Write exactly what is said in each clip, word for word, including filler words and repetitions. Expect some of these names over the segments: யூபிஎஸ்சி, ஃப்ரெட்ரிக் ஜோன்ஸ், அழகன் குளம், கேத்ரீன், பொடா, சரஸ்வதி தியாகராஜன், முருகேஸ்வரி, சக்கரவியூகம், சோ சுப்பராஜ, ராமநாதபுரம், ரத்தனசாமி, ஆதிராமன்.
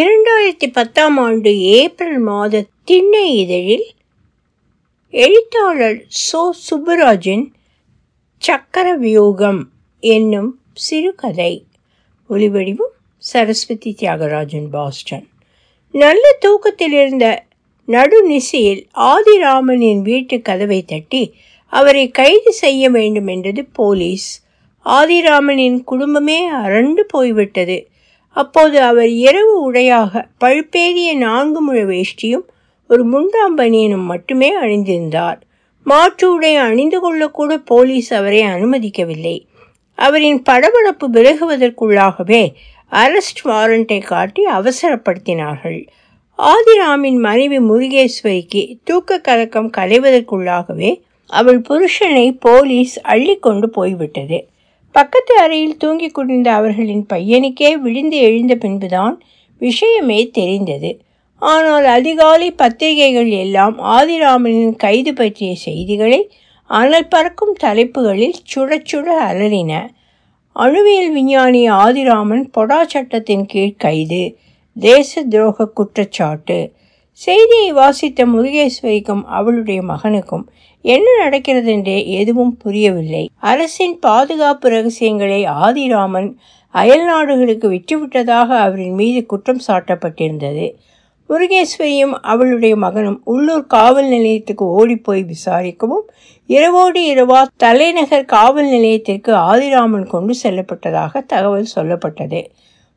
இரண்டாயிரத்தி பத்தாம் ஆண்டு ஏப்ரல் மாத திண்ணை இதழில் எழுத்தாளர் சோ சுப்பராஜின் சக்கரவியூகம் என்னும் சிறுகதை. ஒலிவடிவும் சரஸ்வதி தியாகராஜன், பாஸ்டன். நல்ல தூக்கத்தில் இருந்த நடுநிசையில் ஆதிராமனின் வீட்டு கதவை தட்டி அவரை கைது செய்ய வேண்டும் என்றது போலீஸ். ஆதிராமனின் குடும்பமே அரண்டு போய்விட்டது. அப்போது அவர் இரவு உடையாக பழுப்பேறிய நான்கு முழ வேஷ்டியும் ஒரு முண்டாம்பனியனும் மட்டுமே அணிந்திருந்தார். மாற்று உடை அணிந்து கொள்ளக்கூட போலீஸ் அவரை அனுமதிக்கவில்லை. அவரின் படபடப்பு விலகுவதற்குள்ளாகவே அரெஸ்ட் வாரண்டை காட்டி அவசரப்படுத்தினார்கள். ஆதிராமின் மனைவி முருகேஸ்வரிக்கு தூக்க கலக்கம் கலைவதற்குள்ளாகவே அவள் புருஷனை போலீஸ் அள்ளி கொண்டு போய்விட்டது. பக்கத்து அறையில் தூங்கி கொண்டிருந்த அவர்களின் பையனுக்கே விழுந்து எழுந்த பின்புதான் விஷயமே தெரிந்தது. ஆனால் அதிகாலை பத்திரிகைகள் எல்லாம் ஆதிராமனின் கைது பற்றிய செய்திகளை அனல் பறக்கும் தலைப்புகளில் சுட சுட அலறின. அணுவியல் விஞ்ஞானி ஆதிராமன் பொடா சட்டத்தின் கீழ் கைது, தேச துரோக குற்றச்சாட்டு. செய்தியை வாசித்த முருகேஸ்வரிக்கும் அவளுடைய மகனுக்கும் என்ன நடக்கிறது என்றே எதுவும் புரியவில்லை. அரசின் பாதுகாப்பு ரகசியங்களை ஆதிராமன் அயல் நாடுகளுக்கு விட்டுவிட்டதாக அவரின் மீது குற்றம் சாட்டப்பட்டிருந்தது. முருகேஸ்வரியும் அவளுடைய மகனும் உள்ளூர் காவல் நிலையத்துக்கு ஓடிப்போய் விசாரிக்கவும் இரவோடு இரவா தலைநகர் காவல் நிலையத்திற்கு ஆதிராமன் கொண்டு செல்லப்பட்டதாக தகவல் சொல்லப்பட்டது.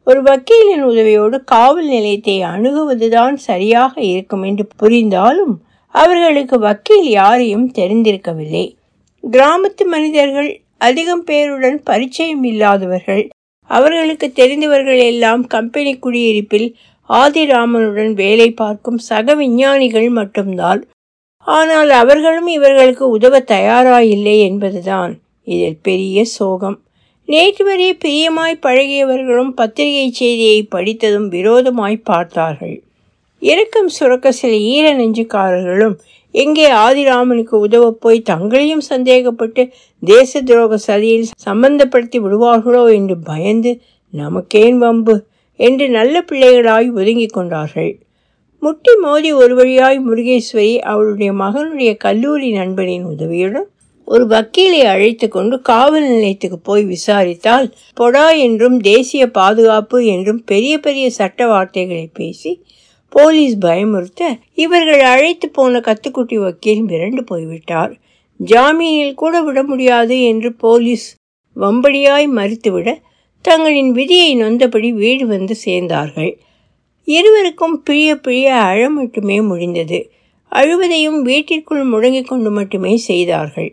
ஒரு வக்கீலின் உதவியோடு காவல் நிலையத்தை அணுகுவதுதான் சரியாக இருக்கும் என்று புரிந்தாலும் அவர்களுக்கு வக்கீல் யாரையும் தெரிந்திருக்கவில்லை. கிராமத்து மனிதர்கள், அதிகம் பேருடன் பரிச்சயம் இல்லாதவர்கள். அவர்களுக்கு தெரிந்தவர்கள் எல்லாம் கம்பெனி குடியிருப்பில் ஆதிராமனுடன் வேலை பார்க்கும் சக விஞ்ஞானிகள் மட்டும்தான். ஆனால் அவர்களும் இவர்களுக்கு உதவ தயாராயில்லை என்பதுதான் இதில் பெரிய சோகம். நேற்று வரை பிரியமாய் பழகியவர்களும் பத்திரிகை செய்தியை படித்ததும் விரோதமாய் பார்த்தார்கள். இறக்கம் சுரக்க சில ஈர நெஞ்சுக்காரர்களும் எங்கே ஆதிராமனுக்கு உதவ போய் தங்களையும் சந்தேகப்பட்டு தேச துரோக சதியில் சம்பந்தப்படுத்தி விடுவார்களோ என்று பயந்து நமக்கேன் வம்பு என்று நல்ல பிள்ளைகளாய் ஒதுங்கி கொண்டார்கள். முட்டி மோதி ஒரு வழியாய் முருகேஸ்வரி அவளுடைய மகனுடைய கல்லூரி நண்பனின் உதவியுடன் ஒரு வக்கீலை அழைத்து கொண்டு காவல் நிலையத்துக்கு போய் விசாரித்தால் பொடா என்றும் தேசிய பாதுகாப்பு என்றும் பெரிய பெரிய சட்ட வார்த்தைகளை பேசி போலீஸ் பயமுறுத்த இவர்கள் அழைத்து போன கத்துக்குட்டி வக்கீல் மிரண்டு போய்விட்டார். ஜாமீனில் கூட விட முடியாது என்று போலீஸ் வம்படியாய் மறுத்துவிட தங்களின் விதியை நொந்தபடி வீடு வந்து சேர்ந்தார்கள். இருவருக்கும் பிழிய பிழிய அழ மட்டுமே முடிந்தது. அழுவதையும் வீட்டிற்குள் முடங்கி கொண்டு மட்டுமே செய்தார்கள்.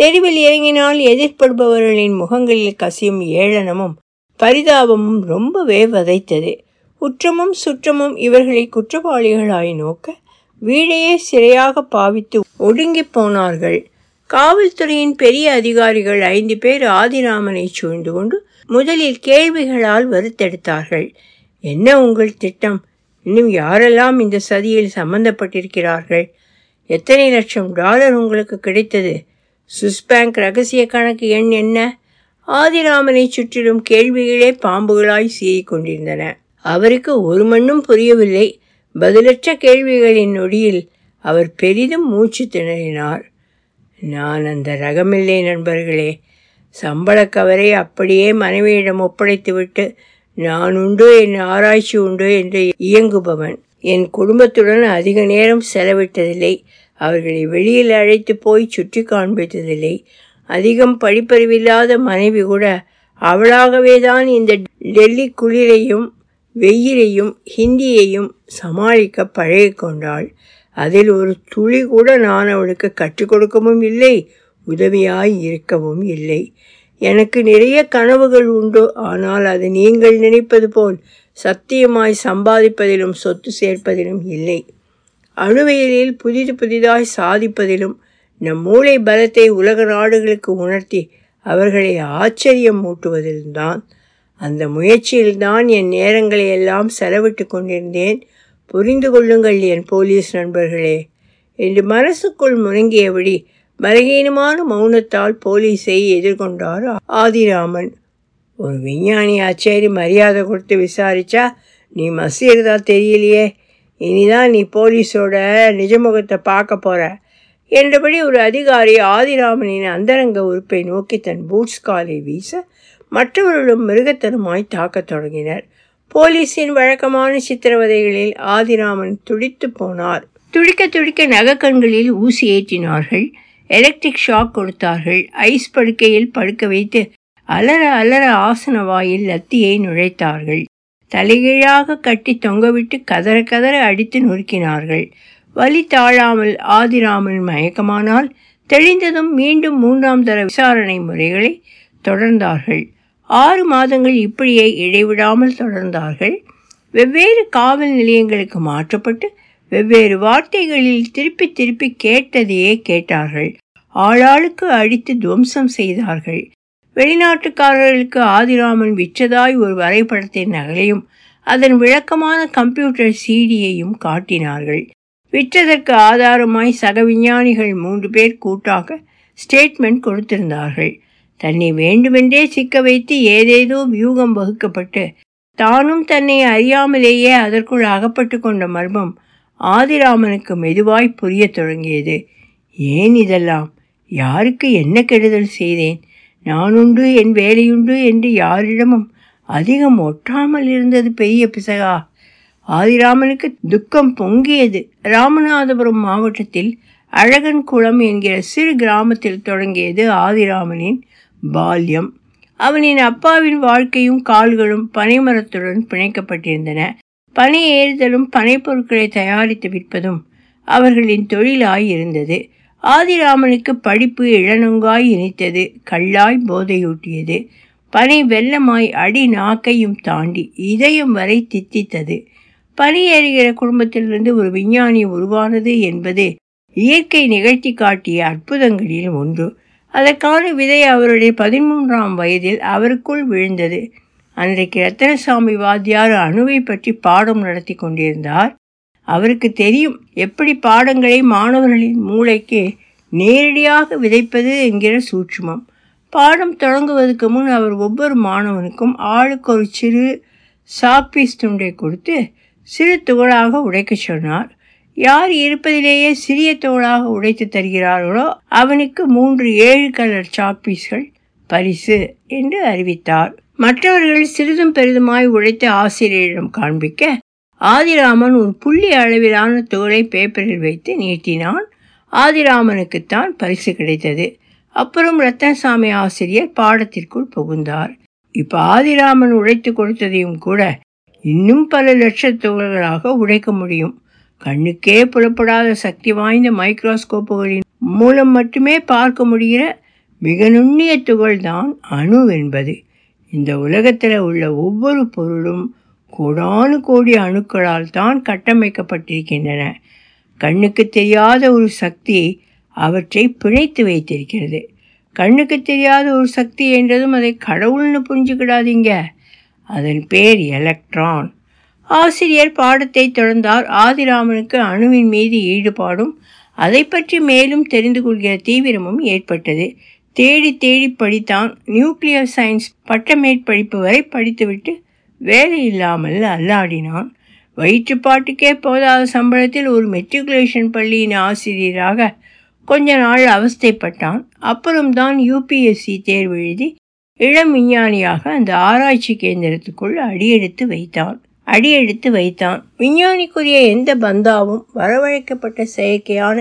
தெருவில் இறங்கினால் எதிர்படுபவர்களின் முகங்களில் கசியும் ஏளனமும் பரிதாபமும் ரொம்பவே வதைத்தது. குற்றமும் சுற்றமும் இவர்களை குற்றவாளிகளாய் நோக்க வீடையே சிறையாக பாவித்து ஒடுங்கி போனார்கள். காவல்துறையின் பெரிய அதிகாரிகள் ஐந்து பேர் ஆதிராமனை சூழ்ந்து கொண்டு முதலில் கேள்விகளால் வருத்தெடுத்தார்கள். என்ன உங்கள் திட்டம்? இன்னும் யாரெல்லாம் இந்த சதியில் சம்பந்தப்பட்டிருக்கிறார்கள்? எத்தனை லட்சம் டாலர் உங்களுக்கு கிடைத்தது? சுவிஸ் பேங்க் ரகசிய கணக்கு எண் என்ன? ஆதிராமனை சுற்றிலும் கேள்விகளே பாம்புகளாய் சீறிக்கொண்டிருந்தன. அவருக்கு ஒரு மண்ணும் புரியவில்லை. பதிலற்ற கேள்விகளின் நொடியில் அவர் பெரிதும் மூச்சு திணறினார். நான் அந்த ரகமில்லை நண்பர்களே. சம்பளக்கவரை அப்படியே மனைவியிடம் ஒப்படைத்துவிட்டு நான் உண்டு, என் ஆராய்ச்சி உண்டு என்று இயங்குபவன். என் குடும்பத்துடன் அதிக நேரம் செலவிட்டதில்லை. அவர்களை வெளியில் அழைத்து போய் சுற்றி காண்பித்ததில்லை. அதிகம் படிப்பறிவில்லாத மனைவி கூட அவளாகவே தான் இந்த டெல்லி குளிரையும் வெயிலையும் ஹிந்தியையும் சமாளிக்க பழகி கொண்டாள். அதில் ஒரு துளி கூட நான் அவளுக்கு கற்றுக் கொடுக்கவும் இல்லை, உதவியாய் இருக்கவும் இல்லை. எனக்கு நிறைய கனவுகள் உண்டு. ஆனால் அது நீங்கள் நினைப்பது போல் சத்தியமாய் சம்பாதிப்பதிலும் சொத்து சேர்ப்பதிலும் இல்லை. அணுவியலில் புதிது புதிதாய் சாதிப்பதிலும் நம் மூளை பலத்தை உலக நாடுகளுக்கு உணர்த்தி அவர்களை ஆச்சரியம் மூட்டுவதில்தான். அந்த முயற்சியில்தான் என் நேரங்களை எல்லாம் செலவிட்டு கொண்டிருந்தேன். புரிந்து கொள்ளுங்கள் என் போலீஸ் நண்பர்களே என்று மனசுக்குள் முணங்கியபடி பலகீனமான மௌனத்தால் போலீஸை எதிர்கொண்டார் ஆதிராமன். ஒரு விஞ்ஞானி ஆச்சேரி மரியாதை கொடுத்து விசாரிச்சா நீ மஸ் எழுதா தெரியலையே, இனிதான் நீ போலீஸோட நிஜமுகத்தை பார்க்க போற என்றபடி ஒரு அதிகாரி ஆதிராமனின் அந்தரங்க உறுப்பை நோக்கி தன் பூட்ஸ் காலை வீச மற்றவர்களும் மிருகத்தனமாய் தாக்கத் தொடங்கினர். போலீஸின் வழக்கமான சித்திரவதைகளில் ஆதிராமன் துடித்து போனார். துடிக்க துடிக்க நகக்கண்களில் ஊசி ஏற்றினார்கள், எலக்ட்ரிக் ஷாக் கொடுத்தார்கள், ஐஸ் படுக்கையில் படுக்க வைத்து அலற அலற ஆசன வாயில் லத்தியை நுழைத்தார்கள், தலைகீழாக கட்டி தொங்கவிட்டு கதற கதற அடித்து நொறுக்கினார்கள். வலி தாழாமல் ஆதிராமன் மயக்கமானால் தெளிந்ததும் மீண்டும் மூன்றாம் தர விசாரணை முறைகளை தொடர்ந்தார்கள். ஆறு மாதங்கள் இப்படியே இடைவிடாமல் தொடர்ந்தார்கள். வெவ்வேறு காவல் நிலையங்களுக்கு மாற்றப்பட்டு வெவ்வேறு வார்த்தைகளில் திருப்பி திருப்பி கேட்டதையே கேட்டார்கள். ஆளாளுக்கு அடித்து துவம்சம் செய்தார்கள். வெளிநாட்டுக்காரர்களுக்கு ஆதிராமன் விற்றதாய் ஒரு வரைபடத்தின் நகலையும் அதன் விளக்கமான கம்ப்யூட்டர் சீடியையும் காட்டினார்கள். விற்றதற்கு ஆதாரமாய் சக விஞ்ஞானிகள் மூன்று பேர் கூட்டாக ஸ்டேட்மெண்ட் கொடுத்திருந்தார்கள். தன்னை வேண்டுமென்றே சிக்க வைத்து ஏதேதோ வியூகம் வகுக்கப்பட்டு தானும் தன்னை அறியாமலேயே அதற்குள் அகப்பட்டு கொண்ட மர்மம் ஆதிராமனுக்கு மெதுவாய் புரிய தொடங்கியது. ஏன் இதெல்லாம்? யாருக்கு என்ன கெடுதல் செய்தேன்? நானுண்டு என் வேலையுண்டு என்று யாரிடமும் அதிகம் ஒட்டாமல் இருந்தது பெரிய பிசகா. ஆதிராமனுக்கு துக்கம் பொங்கியது. ராமநாதபுரம் மாவட்டத்தில் அழகன் குளம் என்கிற சிறு கிராமத்தில் தொடங்கியது ஆதிராமனின் பால்யம். அவனின் அப்பாவின் வாழ்க்கையும் கால்களும் பனைமரத்துடன் பிணைக்கப்பட்டிருந்தன. பனை ஏறுதலும் பனைப்பொருட்களை தயாரித்து விற்பதும் அவர்களின் தொழிலாய் இருந்தது. ஆதிராமனுக்கு படிப்பு இளநங்காய் இனித்தது, கல்லாய் போதையூட்டியது. பனை வெள்ளமாய் அடி நாக்கையும் தாண்டி இதயம் வரை தித்தித்தது. பனை ஏறுகிற குடும்பத்திலிருந்து ஒரு விஞ்ஞானி உருவானது என்பது இயற்கை நிகழ்த்தி காட்டிய அற்புதங்களில் ஒன்று. அதற்கான விதை அவருடைய பதிமூன்றாம் வயதில் அவருக்குள் விழுந்தது. அன்றைக்கு ரத்தனசாமி வாத்தியார் அணுவை பற்றி பாடம் நடத்தி கொண்டிருந்தார். அவருக்கு தெரியும் எப்படி பாடங்களை மாணவர்களின் மூளைக்கு நேரடியாக விதைப்பது என்கிற சூட்சுமம். பாடம் தொடங்குவதற்கு முன் அவர் ஒவ்வொரு மாணவனுக்கும் ஆளுக்கு ஒரு சிறு சாக்பீஸ் துண்டை கொடுத்து சிறு தோளாக உடைக்க சொன்னார். யார் இருப்பதிலேயே சிறிய தோளாக உடைத்து தருகிறார்களோ அவனுக்கு மூன்று ஏழு கலர் சாக்பீஸ்கள் பரிசு என்று அறிவித்தார். மற்றவர்கள் சிறிதும் பெரிதுமாய் உழைத்து ஆசிரியரிடம் காண்பிக்க ஆதிராமன் ஒரு புள்ளி அளவிலான தோலை பேப்பரில் வைத்து நீட்டினான். ஆதிராமனுக்குத்தான் பரிசு கிடைத்தது. அப்புறம் ரத்தனசாமி ஆசிரியர் பாடத்திற்குள் புகுந்தார். இப்போ ஆதிராமன் உழைத்து கொடுத்ததையும் கூட இன்னும் பல லட்சத் தோள்களாக உடைக்க முடியும். கண்ணுக்கே புலப்படாத சக்தி வாய்ந்த மைக்ரோஸ்கோப்புகளின் மூலம் மட்டுமே பார்க்க முடிகிற மிக நுண்ணிய துகள்தான் அணு என்பது. இந்த உலகத்தில் உள்ள ஒவ்வொரு பொருளும் கோடானு கோடி அணுக்களால் தான் கட்டமைக்கப்பட்டிருக்கின்றன. கண்ணுக்கு தெரியாத ஒரு சக்தி அவற்றை பிணைத்து வைத்திருக்கிறது. கண்ணுக்கு தெரியாத ஒரு சக்தி என்றதும் அதை கடவுள்னு புரிஞ்சுக்கிடாதீங்க. அதன் பேர் எலக்ட்ரான். ஆசிரியர் பாடத்தை தொடர்ந்தார். ஆதிராமனுக்கு அணுவின் மீது ஈடுபாடும் அதை பற்றி மேலும் தெரிந்து கொள்கிற தீவிரமும் ஏற்பட்டது. தேடி தேடி படித்தான். நியூக்ளியர் சயின்ஸ் பட்டமேற்படிப்பு வரை படித்துவிட்டு வேலை இல்லாமல் அல்லாடினான். வயிற்றுப்பாட்டுக்கே போதாத சம்பளத்தில் ஒரு மெட்ரிகுலேஷன் பள்ளியின் ஆசிரியராக கொஞ்ச நாள் அவஸ்தைப்பட்டான். அப்புறம்தான் யூபிஎஸ்சி தேர்வு எழுதி இளம் விஞ்ஞானியாக அந்த ஆராய்ச்சி கேந்திரத்துக்குள் அடியெடுத்து வைத்தான் அடியெடுத்து வைத்தான் விஞ்ஞானிக்குரிய எந்த பந்தாவும் வரவழைக்கப்பட்ட செயற்கையான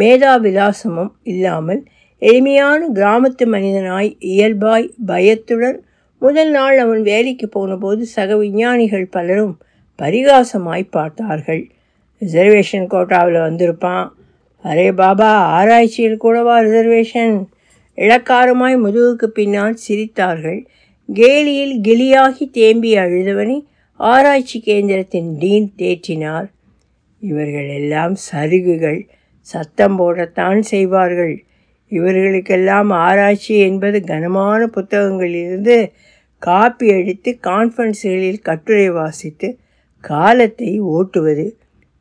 மேதாவிலாசமும் இல்லாமல் எளிமையான கிராமத்து மனிதனாய் இயல்பாய் பயத்துடன் முதல் நாள் அவன் வேலைக்கு போனபோது சக விஞ்ஞானிகள் பலரும் பரிகாசமாய் பார்த்தார்கள். ரிசர்வேஷன் கோட்டாவில் வந்திருப்பான், அரே பாபா ஆராய்ச்சியில் கூடவா ரிசர்வேஷன்? இளக்காரமாய் முதுகுக்கு பின்னால் சிரித்தார்கள். கேலியில் கிளியாகி தேம்பி அழுதவனை ஆராய்ச்சி கேந்திரத்தின் டீன் தேற்றினார். இவர்கள் எல்லாம் சருகுகள், சத்தம் போடத்தான் செய்வார்கள். இவர்களுக்கெல்லாம் ஆராய்ச்சி என்பது கனமான புத்தகங்களிலிருந்து காப்பி அடித்து கான்ஃபரன்ஸுகளில் கட்டுரை வாசித்து காலத்தை ஓட்டுவது.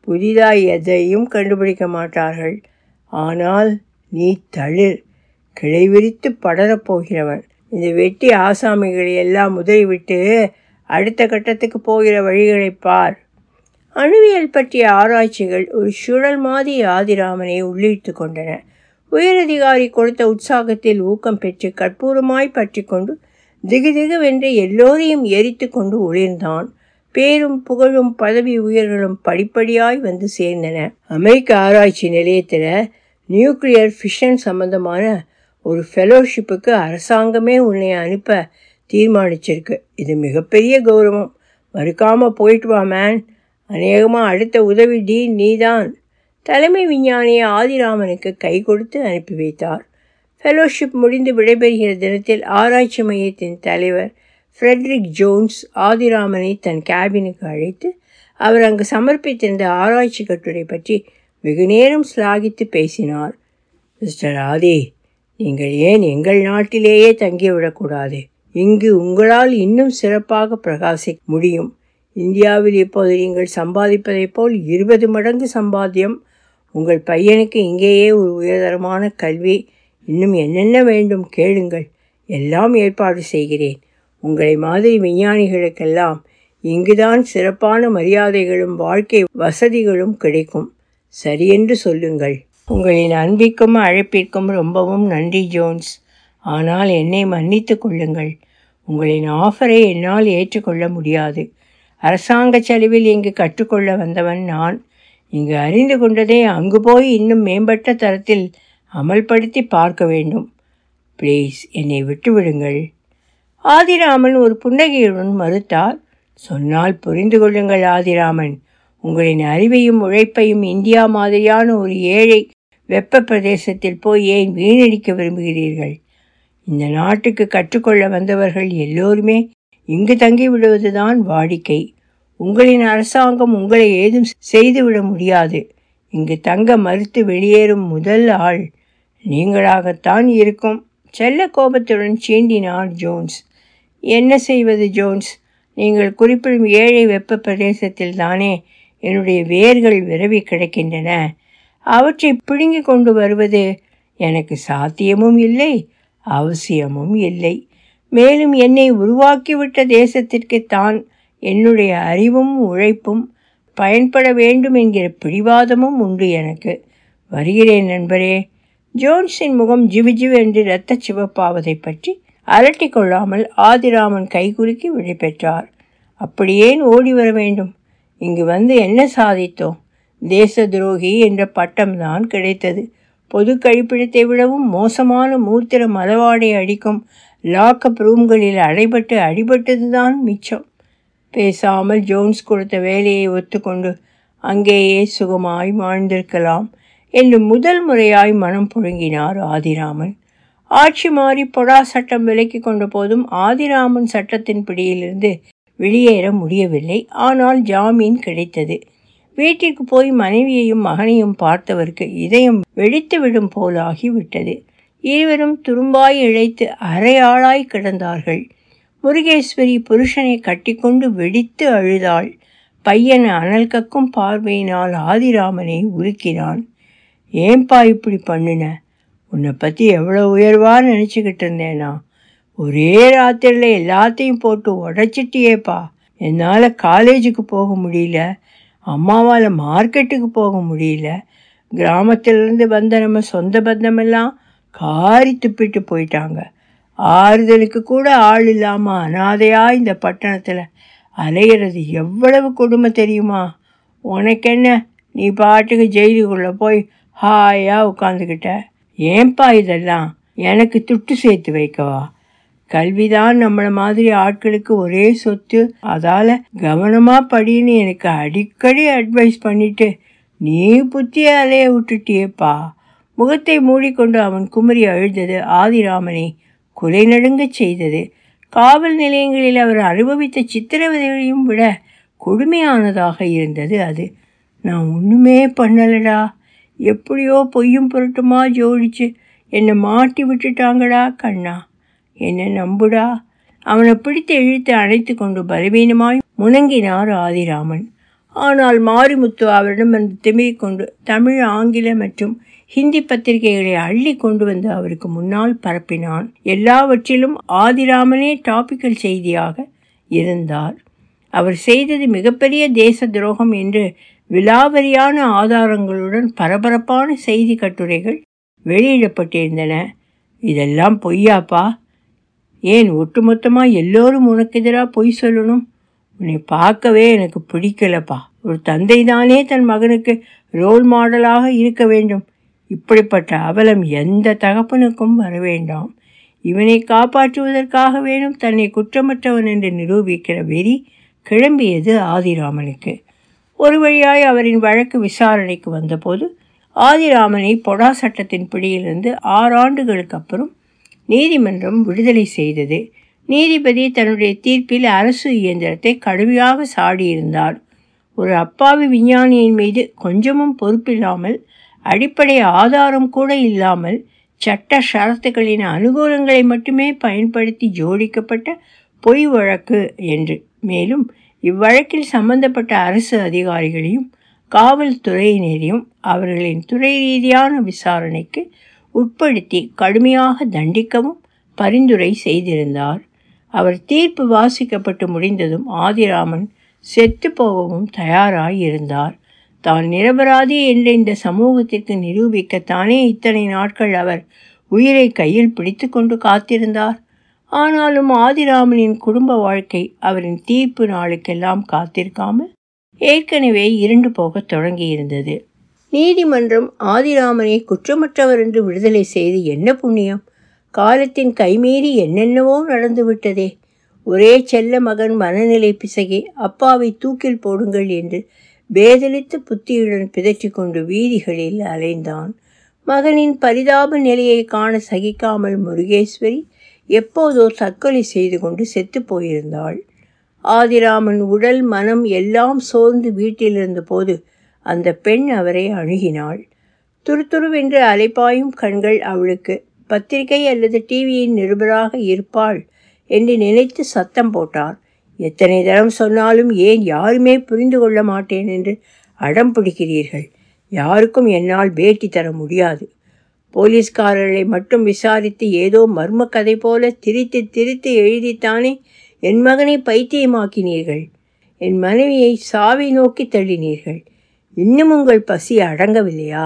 புதிதாய் எதையும் கண்டுபிடிக்க மாட்டார்கள். ஆனால் நீ தளிர் கிளை விரித்து படரப்போகிறவன். இந்த வெட்டி ஆசாமிகளை எல்லாம் உதறிவிட்டு அடுத்த கட்டத்துக்கு போகிற வழிகளை பார். அணுவியல் பற்றிய ஆராய்ச்சிகள் ஒரு சுழல் மாதிரி ஆதிராமனை உள்ளிழுத்து கொண்டன. உயரதிகாரி கொடுத்த உற்சாகத்தில் ஊக்கம் பெற்று கற்பூரமாய் பற்றி கொண்டு திகுதிகுவென்று எல்லோரையும் எரித்து கொண்டு ஒளிர்ந்தான். பேரும் புகழும் பதவி உயர்களும் படிப்படியாய் வந்து சேர்ந்தன. அமெரிக்க ஆராய்ச்சி நிலையத்தில் நியூக்ளியர் ஃபிஷன் சம்பந்தமான ஒரு ஃபெலோஷிப்புக்கு அரசாங்கமே உன்னை அனுப்ப தீர்மானிச்சிருக்கு. இது மிகப்பெரிய கௌரவம். மறுக்காமல் போயிட்டு வா மேன். அநேகமாக அடுத்த உதவி டி நீதான். தலைமை விஞ்ஞானியை ஆதிராமனுக்கு கை கொடுத்து அனுப்பி வைத்தார். ஃபெலோஷிப் முடிந்து விடைபெறுகிற தினத்தில் ஆராய்ச்சி மையத்தின் தலைவர் ஃப்ரெட்ரிக் ஜோன்ஸ் ஆதிராமனை தன் கேபினுக்கு அழைத்து அவர் அங்கு சமர்ப்பித்திருந்த ஆராய்ச்சி கட்டுரை பற்றி வெகுநேரம் சிலாகித்து பேசினார். மிஸ்டர் ஆதி, நீங்கள் ஏன் எங்கள் நாட்டிலேயே தங்கிவிடக்கூடாது? இங்கு உங்களால் இன்னும் சிறப்பாக பிரகாசிக்க முடியும். இந்தியாவில் இப்போது நீங்கள் சம்பாதிப்பதைப் போல் இருபது மடங்கு சம்பாத்தியம். உங்கள் பையனுக்கு இங்கேயே ஒரு உயர்தரமான கல்வி, இன்னும் என்னென்ன வேண்டும் கேளுங்கள், எல்லாம் ஏற்பாடு செய்கிறேன். உங்களை மாதிரி விஞ்ஞானிகளுக்கெல்லாம் இங்குதான் சிறப்பான மரியாதைகளும் வாழ்க்கை வசதிகளும் கிடைக்கும். சரியென்று சொல்லுங்கள். உங்களின் அன்பிற்கும் அழைப்பிற்கும் ரொம்பவும் நன்றி ஜோன்ஸ். ஆனால் என்னை மன்னித்து கொள்ளுங்கள், உங்களின் ஆஃபரை என்னால் ஏற்றுக்கொள்ள முடியாது. அரசாங்க செலவில் இங்கு கற்றுக்கொள்ள வந்தவன் நான். இங்கு அறிந்து கொண்டதை அங்கு போய் இன்னும் மேம்பட்ட தரத்தில் அமல்படுத்தி பார்க்க வேண்டும். ப்ளீஸ் என்னை விட்டுவிடுங்கள். ஆதிராமன் ஒரு புன்னகையுடன் மறுத்தார். சொன்னால் புரிந்து கொள்ளுங்கள் ஆதிராமன், உங்களின் அறிவையும் உழைப்பையும் இந்தியா மாதிரியான ஒரு ஏழை வெப்ப பிரதேசத்தில் போய் ஏன் வீணடிக்க விரும்புகிறீர்கள்? இந்த நாட்டுக்கு கற்றுக்கொள்ள வந்தவர்கள் எல்லோருமே இங்கு தங்கிவிடுவதுதான் வாடிக்கை. உங்களின் அரசாங்கம் உங்களை ஏதும் செய்துவிட முடியாது. இங்கு தங்க மறுத்து வெளியேறும் முதல் ஆள் நீங்களாகத்தான் இருக்கும். செல்ல கோபத்துடன் சீண்டினார் ஜோன்ஸ். என்ன செய்வது ஜோன்ஸ், நீங்கள் குறிப்பிடும் ஏழை வெப்ப பிரதேசத்தில் தானே என்னுடைய வேர்கள் விரவி கிடக்கின்றன. அவற்றை பிடுங்கி கொண்டு வருவது எனக்கு சாத்தியமும் இல்லை, அவசியமும் இல்லை. மேலும் என்னை உருவாக்கிவிட்ட தேசத்திற்கு தான் என்னுடைய அறிவும் உழைப்பும் பயன்பட வேண்டும் என்கிற பிடிவாதமும் உண்டு எனக்கு. வருகிறேன் நண்பரே. ஜோன்ஸின் முகம் ஜிவிஜிவ் என்று இரத்த சிவப்பாவதை பற்றி அரட்டி கொள்ளாமல் ஆதிராமன் கைகுலுக்கி விடைபெற்றார். அப்படியேன் ஓடி வர வேண்டும்? இங்கு வந்து என்ன சாதித்தோம்? தேச துரோகி என்ற பட்டம்தான் கிடைத்தது. பொது கழிப்பிடத்தை விடவும் மோசமான மூத்திர மலவாடை அடிக்கும் லாக்கப் ரூம்களில் அடைபட்டு அடிபட்டதுதான் மிச்சம். பேசாமல் ஜோன்ஸ் கொடுத்த வேலையை ஒத்துக்கொண்டு அங்கேயே சுகமாய் வாழ்ந்திருக்கலாம் என்று முதல் முறையாய் மனம் புழுங்கினார் ஆதிராமன். ஆட்சி மாறி பொடா சட்டம் விலக்கி கொண்ட போதும் ஆதிராமன் சட்டத்தின் பிடியிலிருந்து வெளியேற முடியவில்லை. ஆனால் ஜாமீன் கிடைத்தது. வீட்டிற்கு போய் மனைவியையும் மகனையும் பார்த்தவருக்கு இதயம் வெடித்து விடும் போலாகிவிட்டது. இருவரும் துரும்பாய் இழைத்து அரையாளாய் கிடந்தார்கள். முருகேஸ்வரி புருஷனை கட்டிக்கொண்டு வெடித்து அழுதாள். பையன் அனல் கக்கும் பார்வையினால் ஆதிராமனை உருக்கினான். ஏன்பா இப்படி பண்ணின? உன்னை பற்றி எவ்வளோ உயர்வாக நினச்சிக்கிட்டு இருந்தேனா? ஒரே ராத்திரியில் எல்லாத்தையும் போட்டு உடச்சிட்டியேப்பா. என்னால் காலேஜுக்கு போக முடியல, அம்மாவால் மார்க்கெட்டுக்கு போக முடியல, கிராமத்திலிருந்து வந்த நம்ம சொந்த பந்தமெல்லாம் காரி துப்பிட்டு போயிட்டாங்க. ஆறுதலுக்கு கூட ஆள் இல்லாமல் அனாதையாக இந்த பட்டணத்தில் அலைகிறது எவ்வளவு கொடுமை தெரியுமா? உனக்கென்ன, நீ பாட்டுக்கு ஜெயிலுக்குள்ளே போய் ஹாயாக உட்காந்துக்கிட்ட. ஏன்பா இதெல்லாம் எனக்கு துட்டு சேர்த்து வைக்கவா? கல்விதான் நம்மளை மாதிரி ஆட்களுக்கு ஒரே சொத்து. அதால் கவனமாக படின்னு எனக்கு அடிக்கடி அட்வைஸ் பண்ணிட்டு நீ புத்திய அலைய விட்டுட்டியேப்பா. முகத்தை மூடிக்கொண்டு அவன் குமரி அழுதது ஆதிராமனை குலை நடுங்க செய்தது. காவல் நிலையங்களில் அவர் அனுபவித்த சித்திரவதைகளையும் விட கொடுமையானதாக இருந்தது அது. நான் ஒன்றுமே பண்ணலடா, எப்படியோ பொய்யும் புரட்டுமா ஜோடிச்சு என்னை மாட்டி விட்டுட்டாங்கடா கண்ணா, என்னை நம்புடா. அவனை பிடித்து இழுத்து அணைத்து கொண்டு பலவீனமாய் முணங்கினார் ஆதிராமன். ஆனால் மாரிமுத்து அவரிடம் வந்து திமிரிக்கொண்டு தமிழ், ஆங்கில மற்றும் ஹிந்தி பத்திரிகைகளை அள்ளி கொண்டு வந்து அவருக்கு முன்னால் பரப்பினான். எல்லாவற்றிலும் ஆதிராமனே டாபிக்கல் செய்தியாக இருந்தார். அவர் செய்தது மிகப்பெரிய தேச துரோகம் என்று விலாவரியான ஆதாரங்களுடன் பரபரப்பான செய்தி கட்டுரைகள் வெளியிடப்பட்டிருந்தன. இதெல்லாம் பொய்யாப்பா? ஏன் ஒட்டுமொத்தமாக எல்லோரும் உனக்கு எதிராக பொய் சொல்லணும்? உன்னை பார்க்கவே எனக்கு பிடிக்கலப்பா. ஒரு தந்தை தானே தன் மகனுக்கு ரோல் மாடலாக இருக்க வேண்டும். இப்படிப்பட்ட அவலம் எந்த தகப்பனுக்கும் வரவேண்டாம். இவனை காப்பாற்றுவதற்காக வேணும் தன்னை குற்றமற்றவன் என்று நிரூபிக்கிற வெறி கிளம்பியது ஆதிராமனுக்கு. ஒரு வழியாய் அவரின் வழக்கு விசாரணைக்கு வந்தபோது ஆதிராமனை பொடா சட்டத்தின் பிடியிலிருந்து ஆறு ஆண்டுகளுக்கு அப்புறம் நீதிமன்றம் விடுதலை செய்தது. நீதிபதி தன்னுடைய தீர்ப்பில் அரசு இயந்திரத்தை கடுமையாக சாடியிருந்தார். ஒரு அப்பாவி விஞ்ஞானியின் மீது கொஞ்சமும் பொறுப்பில்லாமல், அடிப்படை ஆதாரம் கூட இல்லாமல், சட்ட ஷரத்துக்களின் அனுகூலங்களை மட்டுமே பயன்படுத்தி ஜோடிக்கப்பட்ட பொய் வழக்கு என்று, மேலும் இவ்வழக்கில் சம்பந்தப்பட்ட அரசு அதிகாரிகளையும் காவல்துறையினரையும் அவர்களின் துறை ரீதியான விசாரணைக்கு உட்படுத்தி கடுமையாக தண்டிக்கவும் பரிந்துரை செய்திருந்தார். அவர் தீர்ப்பு வாசிக்கப்பட்டு முடிந்ததும் ஆதிராமன் செத்து போகவும் தயாராயிருந்தார். தான் நிரபராதி என்ற இந்த சமூகத்திற்கு நிரூபிக்கத்தானே இத்தனை நாட்கள் அவர் உயிரை கையில் பிடித்து கொண்டு காத்திருந்தார். ஆனாலும் ஆதிராமனின் குடும்ப வாழ்க்கை அவரின் தீர்ப்பு நாளுக்கெல்லாம் காத்திருக்காமல் ஏற்கனவே இருண்டு போக தொடங்கியிருந்தது. நீதிமன்றம் ஆதிராமனை குற்றமற்றவர் என்று விடுதலை செய்து என்ன புண்ணியம்? காலத்தின் கைமீறி என்னென்னவோ நடந்துவிட்டதே. ஒரே செல்ல மகன் மனநிலை பிசகி அப்பாவை தூக்கில் போடுங்கள் என்று பேதலித்த புத்தியுடன் பிதற்றி கொண்டு வீதிகளில் அலைந்தான். மகனின் பரிதாப நிலையை காண சகிக்காமல் முருகேஸ்வரி எப்போதோ தற்கொலை செய்து கொண்டு செத்து போயிருந்தாள். ஆதிராமன் உடல் மனம் எல்லாம் சோர்ந்து வீட்டிலிருந்த போது அந்த பெண் அவரை அணுகினாள். துருதுருவென்று அலைப்பாயும் கண்கள் அவளுக்கு. பத்திரிகை அல்லது டிவியின் நிருபராக இருப்பாள் என்று நினைத்து சத்தம் போட்டார். எத்தனை தரம் சொன்னாலும் ஏன் யாருமே புரிந்து கொள்ள மாட்டேன் என்று அடம் பிடிக்கிறீர்கள்? யாருக்கும் என்னால் பேட்டி தர முடியாது. போலீஸ்காரர்களை மட்டும் விசாரித்து ஏதோ மர்ம கதை போல திரித்து திரித்து எழுதித்தானே என் மகனை பைத்தியமாக்கினீர்கள். என் மனைவியை சாவை நோக்கி தள்ளினீர்கள். இன்னும் உங்கள் பசி அடங்கவில்லையா?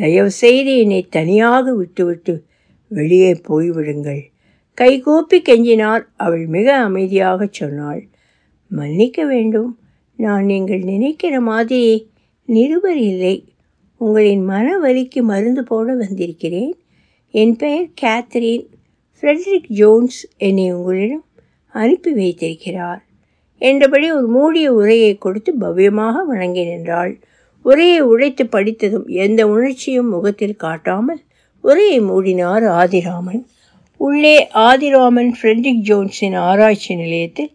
தயவுசெய்து என்னை தனியாக விட்டுவிட்டு வெளியே போய்விடுங்கள். கைகூப்பி கெஞ்சினார். அவள் மிக அமைதியாக சொன்னாள், மன்னிக்க வேண்டும், நான் நீங்கள் நினைக்கிற மாதிரி நிருபர் இல்லை. உங்களின் மன வலிக்கு மருந்து போட வந்திருக்கிறேன். என் பெயர் கேத்ரீன். ஃப்ரெட்ரிக் ஜோன்ஸ் என்னை உங்களிடம் அனுப்பி வைத்திருக்கிறார் என்றபடி ஒரு மூடிய உரையை கொடுத்து பவ்யமாக வணங்கி நின்றாள். உரையை உழைத்து படித்ததும் எந்த உணர்ச்சியும் முகத்தில் காட்டாமல் உரையை மூடினார் ஆதிராமன். உள்ளே ஆதிராமன் ஃப்ரெட்ரிக் ஜோன்ஸின் ஆராய்ச்சி நிலையத்தில்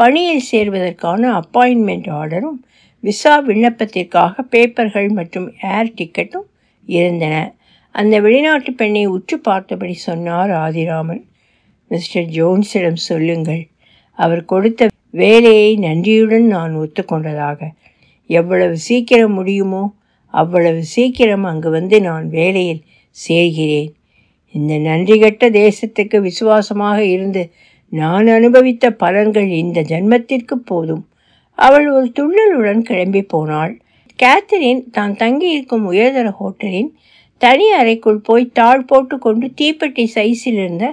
பணியில் சேர்வதற்கான அப்பாயின்மெண்ட் ஆர்டரும் விசா விண்ணப்பத்திற்காக பேப்பர்கள் மற்றும் ஏர் டிக்கெட்டும் இருந்தன. அந்த வெளிநாட்டு பெண்ணை உற்று பார்த்தபடி சொன்னார் ஆதிராமன், மிஸ்டர் ஜோன்ஸிடம் சொல்லுங்கள், அவர் கொடுத்த வேலையை நன்றியுடன் நான் ஒத்துக்கொண்டதாக. எவ்வளவு சீக்கிரம் முடியுமோ அவ்வளவு சீக்கிரம் அங்கு வந்து நான் வேலையில் சேர்கிறேன். இந்த நன்றிகட்ட தேசத்துக்கு விசுவாசமாக இருந்து நான் அனுபவித்த பலன்கள் இந்த ஜென்மத்திற்கு போதும். அவள் ஒரு துள்ளலுடன் கிளம்பி போனாள். கேத்ரீன் தான் தங்கியிருக்கும் உயர்தர ஹோட்டலின் தனி அறைக்குள் போய் தாழ் போட்டு கொண்டு தீப்பெட்டி சைஸில் இருந்த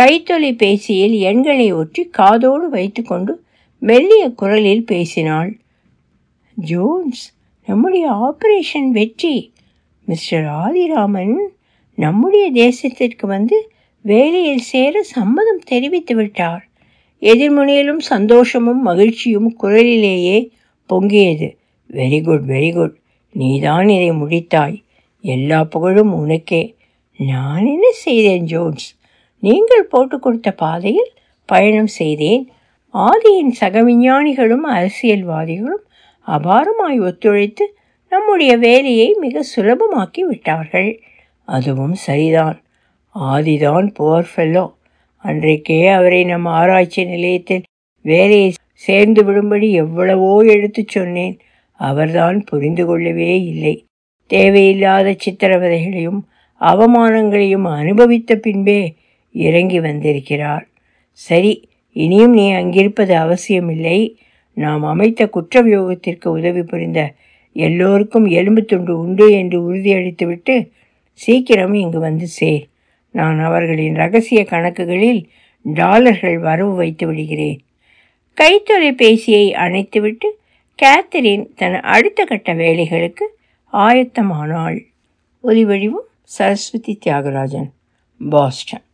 கைத்தொலை பேசியில் எண்களை ஒற்றி காதோடு வைத்து கொண்டு மெல்லிய குரலில் பேசினாள். ஜோன்ஸ், நம்முடைய ஆபரேஷன் வெற்றி. மிஸ்டர் ஆதிராமன் நம்முடைய தேசத்திற்கு வந்து வேலையில் சேர சம்மதம் தெரிவித்து விட்டார். எதிர்முனையிலும் சந்தோஷமும் மகிழ்ச்சியும் குரலிலேயே பொங்கியது. வெரி குட், வெரி குட், நீதான் இதை முடித்தாய். எல்லா புகழும் உனக்கே. நான் என்ன செய்தேன் ஜோன்ஸ்? நீங்கள் போட்டு கொடுத்த பாதையில் பயணம் செய்தேன். ஆதியின் சக விஞ்ஞானிகளும் அரசியல்வாதிகளும் அபாரமாய் ஒத்துழைத்து நம்முடைய வேலையை மிக சுலபமாக்கி விட்டார்கள். அதுவும் சரிதான். ஆதிதான் புவர் ஃபெல்லோ. அன்றைக்கே அவரை நம் ஆராய்ச்சி நிலையத்தில் வேலையை சேர்ந்து விடும்படி எவ்வளவோ எடுத்து சொன்னேன். அவர்தான் புரிந்து கொள்ளவே இல்லை. தேவையில்லாத சித்திரவதைகளையும் அவமானங்களையும் அனுபவித்த பின்பே இறங்கி வந்திருக்கிறார். சரி, இனியும் நீ அங்கிருப்பது அவசியமில்லை. நாம் அமைத்த குற்றவியோகத்திற்கு உதவி புரிந்த எல்லோருக்கும் எலும்பு துண்டு உண்டு என்று உறுதியளித்துவிட்டு சீக்கிரம் இங்கு வந்து சேர். நான் அவர்களின் இரகசிய கணக்குகளில் டாலர்கள் வரவு வைத்து விடுகிறேன். கைத்தொலைபேசியை அணைத்துவிட்டு கேத்ரீன் தன் அடுத்த கட்ட வேலைகளுக்கு ஆயத்தமானாள். ஒலிவடிவும் சரஸ்வதி தியாகராஜன், பாஸ்டன்.